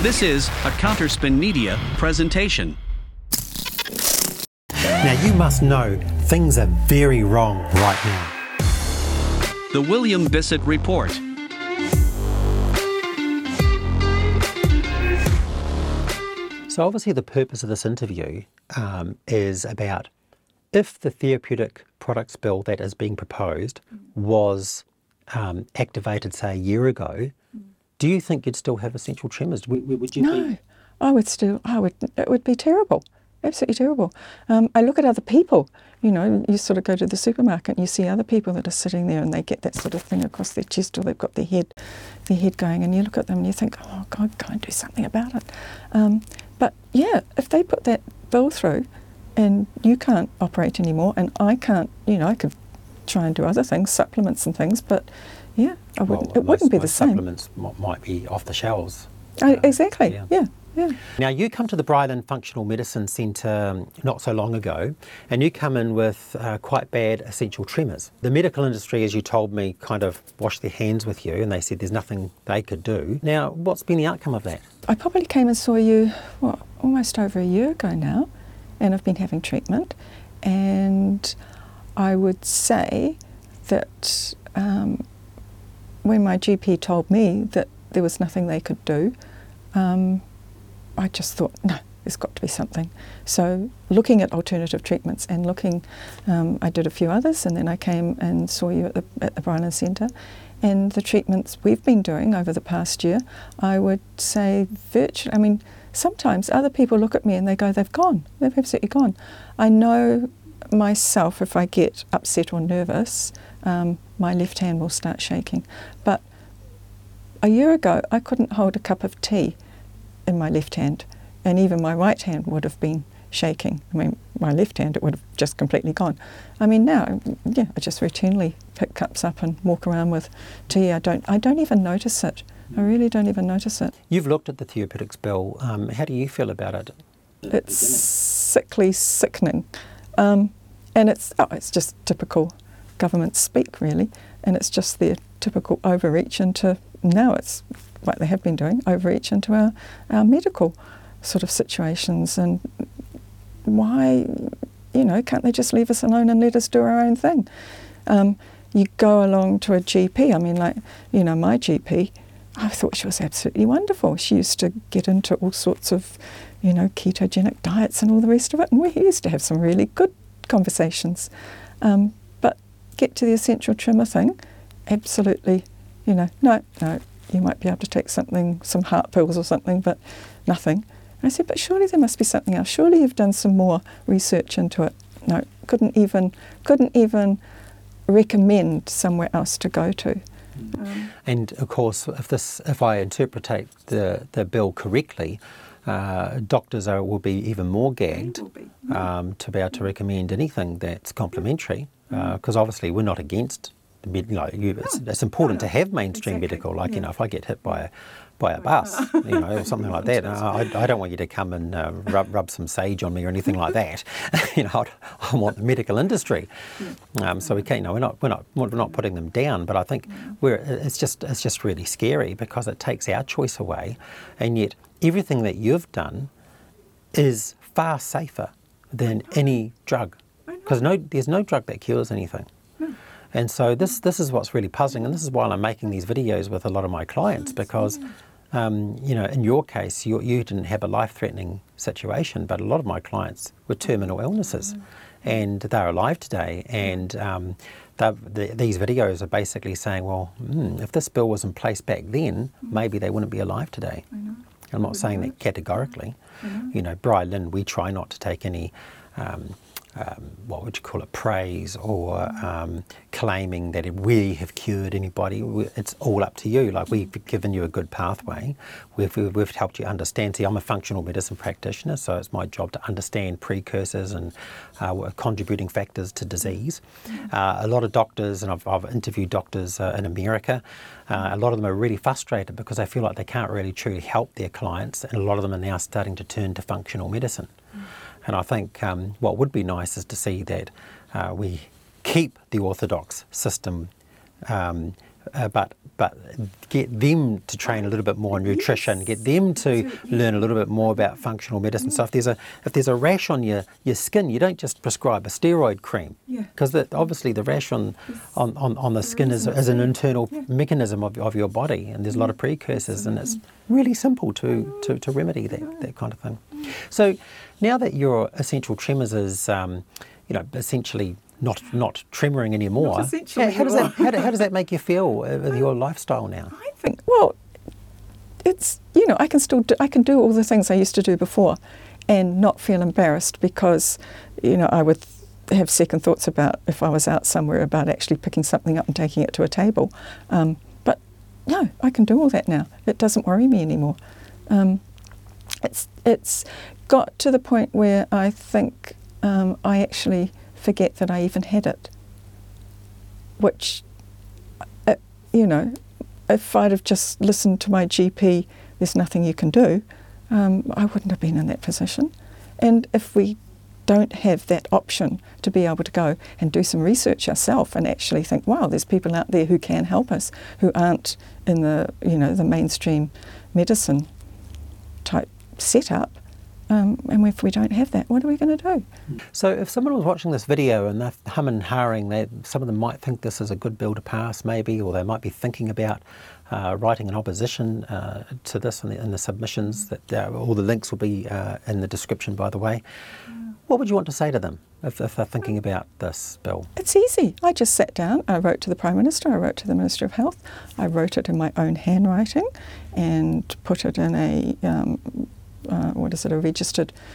This is a Counterspin Media presentation. Now you must know things are very wrong right now. The William Bisset Report. So obviously the purpose of this interview is about if the Therapeutic Products Bill that is being proposed was activated, say, a year ago, do you think you'd still have essential tremors? Would you? No, I would. It would be terrible, absolutely terrible. I look at other people. You know, you sort of go to the supermarket and you see other people that are sitting there and they get that sort of thing across their chest, or they've got their head going, and you look at them and you think, oh God, go and do something about it. But yeah, if they put that bill through, and you can't operate anymore, and I can't. You know, I could try and do other things, supplements and things, but. Yeah, I wouldn't. Well, it wouldn't be the same. Supplements might be off the shelves. Exactly. Yeah. Now you come to the Brylin Functional Medicine Centre not so long ago, and you come in with quite bad essential tremors. The medical industry, as you told me, kind of washed their hands with you, and they said there's nothing they could do. Now, what's been the outcome of that? I probably came and saw you almost over a year ago now, and I've been having treatment, and I would say that. When my GP told me that there was nothing they could do, I just thought, no, there's got to be something. So looking at alternative treatments and looking, I did a few others, and then I came and saw you at the Brylin Centre. And the treatments we've been doing over the past year, I would say virtually, I mean, sometimes other people look at me and they go, they've gone, they've absolutely gone. I know myself, if I get upset or nervous, my left hand will start shaking. But a year ago, I couldn't hold a cup of tea in my left hand, and even my right hand would have been shaking. I mean, my left hand, it would have just completely gone. I mean, now, yeah, I just routinely pick cups up and walk around with tea. I don't even notice it. I really don't even notice it. You've looked at the Therapeutics Bill. How do you feel about it? It's sickly sickening. And it's just typical government speak, really, and it's just their typical overreach into, now it's like they have been doing, overreach into our medical sort of situations. And why, you know, can't they just leave us alone and let us do our own thing? You go along to a GP, I mean, like, you know, my GP, I thought she was absolutely wonderful. She used to get into all sorts of, you know, ketogenic diets and all the rest of it, and we used to have some really good conversations. Get to the essential tremor thing, absolutely, you know, no, you might be able to take something, some heart pills or something, but nothing. And I said, but surely there must be something else. Surely you've done some more research into it. No, couldn't even recommend somewhere else to go to. And of course, if I interpretate the bill correctly, doctors will be even more gagged to be able to recommend anything that's complementary. Because obviously we're not against, you know, it's important to have mainstream medical. Like, you know, if I get hit by a bus, you know, or something like that, I don't want you to come and rub some sage on me or anything like that. You know, I want the medical industry. So we can't. You know, we're not putting them down. But I think it's just really scary because it takes our choice away, and yet everything that you've done is far safer than any drug. Because there's no drug that cures anything. And so this is what's really puzzling, and this is why I'm making these videos with a lot of my clients, because, you know, in your case, you didn't have a life-threatening situation, but a lot of my clients were terminal illnesses, and they're alive today, and these videos are basically saying, well, if this bill was in place back then, maybe they wouldn't be alive today. I'm not saying that categorically. You know, Brylin, we try not to take any... what would you call it, praise or claiming that we have cured anybody. It's all up to you. Like, we've given you a good pathway. We've helped you understand. See, I'm a functional medicine practitioner, so it's my job to understand precursors and contributing factors to disease. A lot of doctors, and I've interviewed doctors in America, a lot of them are really frustrated because they feel like they can't really truly help their clients, and a lot of them are now starting to turn to functional medicine. And I think what would be nice is to see that we keep the orthodox system But get them to train a little bit more on nutrition, get them to learn a little bit more about functional medicine. So if there's a rash on your skin, you don't just prescribe a steroid cream, because obviously the rash on the skin is an internal mechanism of your body, and there's a lot of precursors, and it's really simple to remedy that kind of thing. So now that your essential tremors is essentially not tremoring anymore. How does that make you feel with your lifestyle now? I think, well, it's, I can do all the things I used to do before and not feel embarrassed, because, I would have second thoughts about if I was out somewhere about actually picking something up and taking it to a table. But no, I can do all that now. It doesn't worry me anymore. It's got to the point where I think I actually forget that I even had it, which, if I'd have just listened to my GP, there's nothing you can do, I wouldn't have been in that position. And if we don't have that option to be able to go and do some research ourselves and actually think, wow, there's people out there who can help us, who aren't in the, the mainstream medicine type setup, and if we don't have that, what are we going to do? So if someone was watching this video and they're hum and hawing, some of them might think this is a good bill to pass maybe, or they might be thinking about writing an opposition to this in the submissions. That all the links will be in the description, by the way. What would you want to say to them if they're thinking about this bill? It's easy. I just sat down, I wrote to the Prime Minister, I wrote to the Minister of Health, I wrote it in my own handwriting and put it in a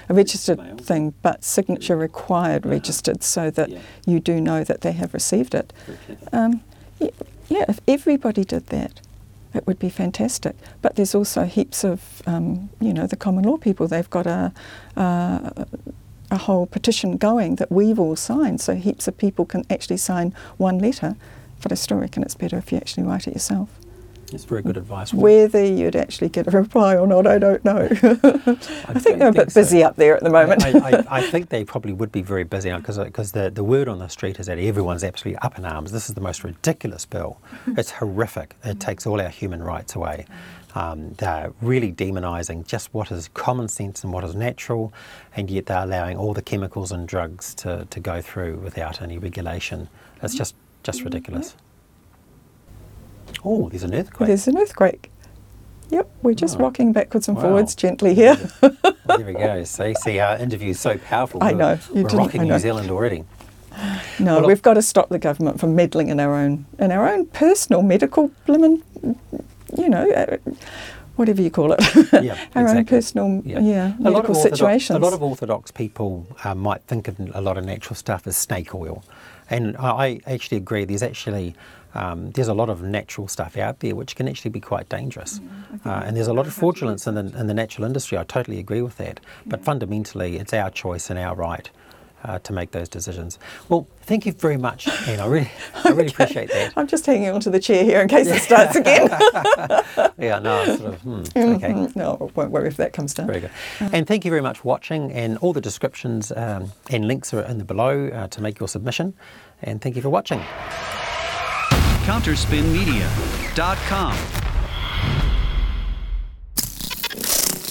registered mail thing, but signature required registered, so that you do know that they have received it. If everybody did that, it would be fantastic. But there's also heaps of, the common law people, they've got a whole petition going that we've all signed, so heaps of people can actually sign one letter, but I still reckon it's better if you actually write it yourself. It's very good advice. Whether you'd actually get a reply or not, I don't know. I think they're a bit busy up there at the moment. I think they probably would be very busy, because the word on the street is that everyone's absolutely up in arms. This is the most ridiculous bill. It's horrific. It takes all our human rights away. They're really demonising just what is common sense and what is natural, and yet they're allowing all the chemicals and drugs to go through without any regulation. It's just ridiculous. Oh, there's an earthquake. There's an earthquake. Yep, we're just rocking backwards and forwards gently here. Well, there we go. See, our interview is so powerful. I know. We're rocking New Zealand already. No, well, we've got to stop the government from meddling in our own personal medical, whatever you call it. Yeah, our own personal medical situations. A lot of orthodox people might think of a lot of natural stuff as snake oil. And I actually agree, there's a lot of natural stuff out there which can actually be quite dangerous. And there's a lot of fraudulence in the natural industry. I totally agree with that. But fundamentally, it's our choice and our right to make those decisions. Well, thank you very much, Anne. I really appreciate that. I'm just hanging onto the chair here in case it starts again. No, I won't worry if that comes down. Very good. And thank you very much for watching, and all the descriptions and links are in the below to make your submission. And thank you for watching. Counterspinmedia.com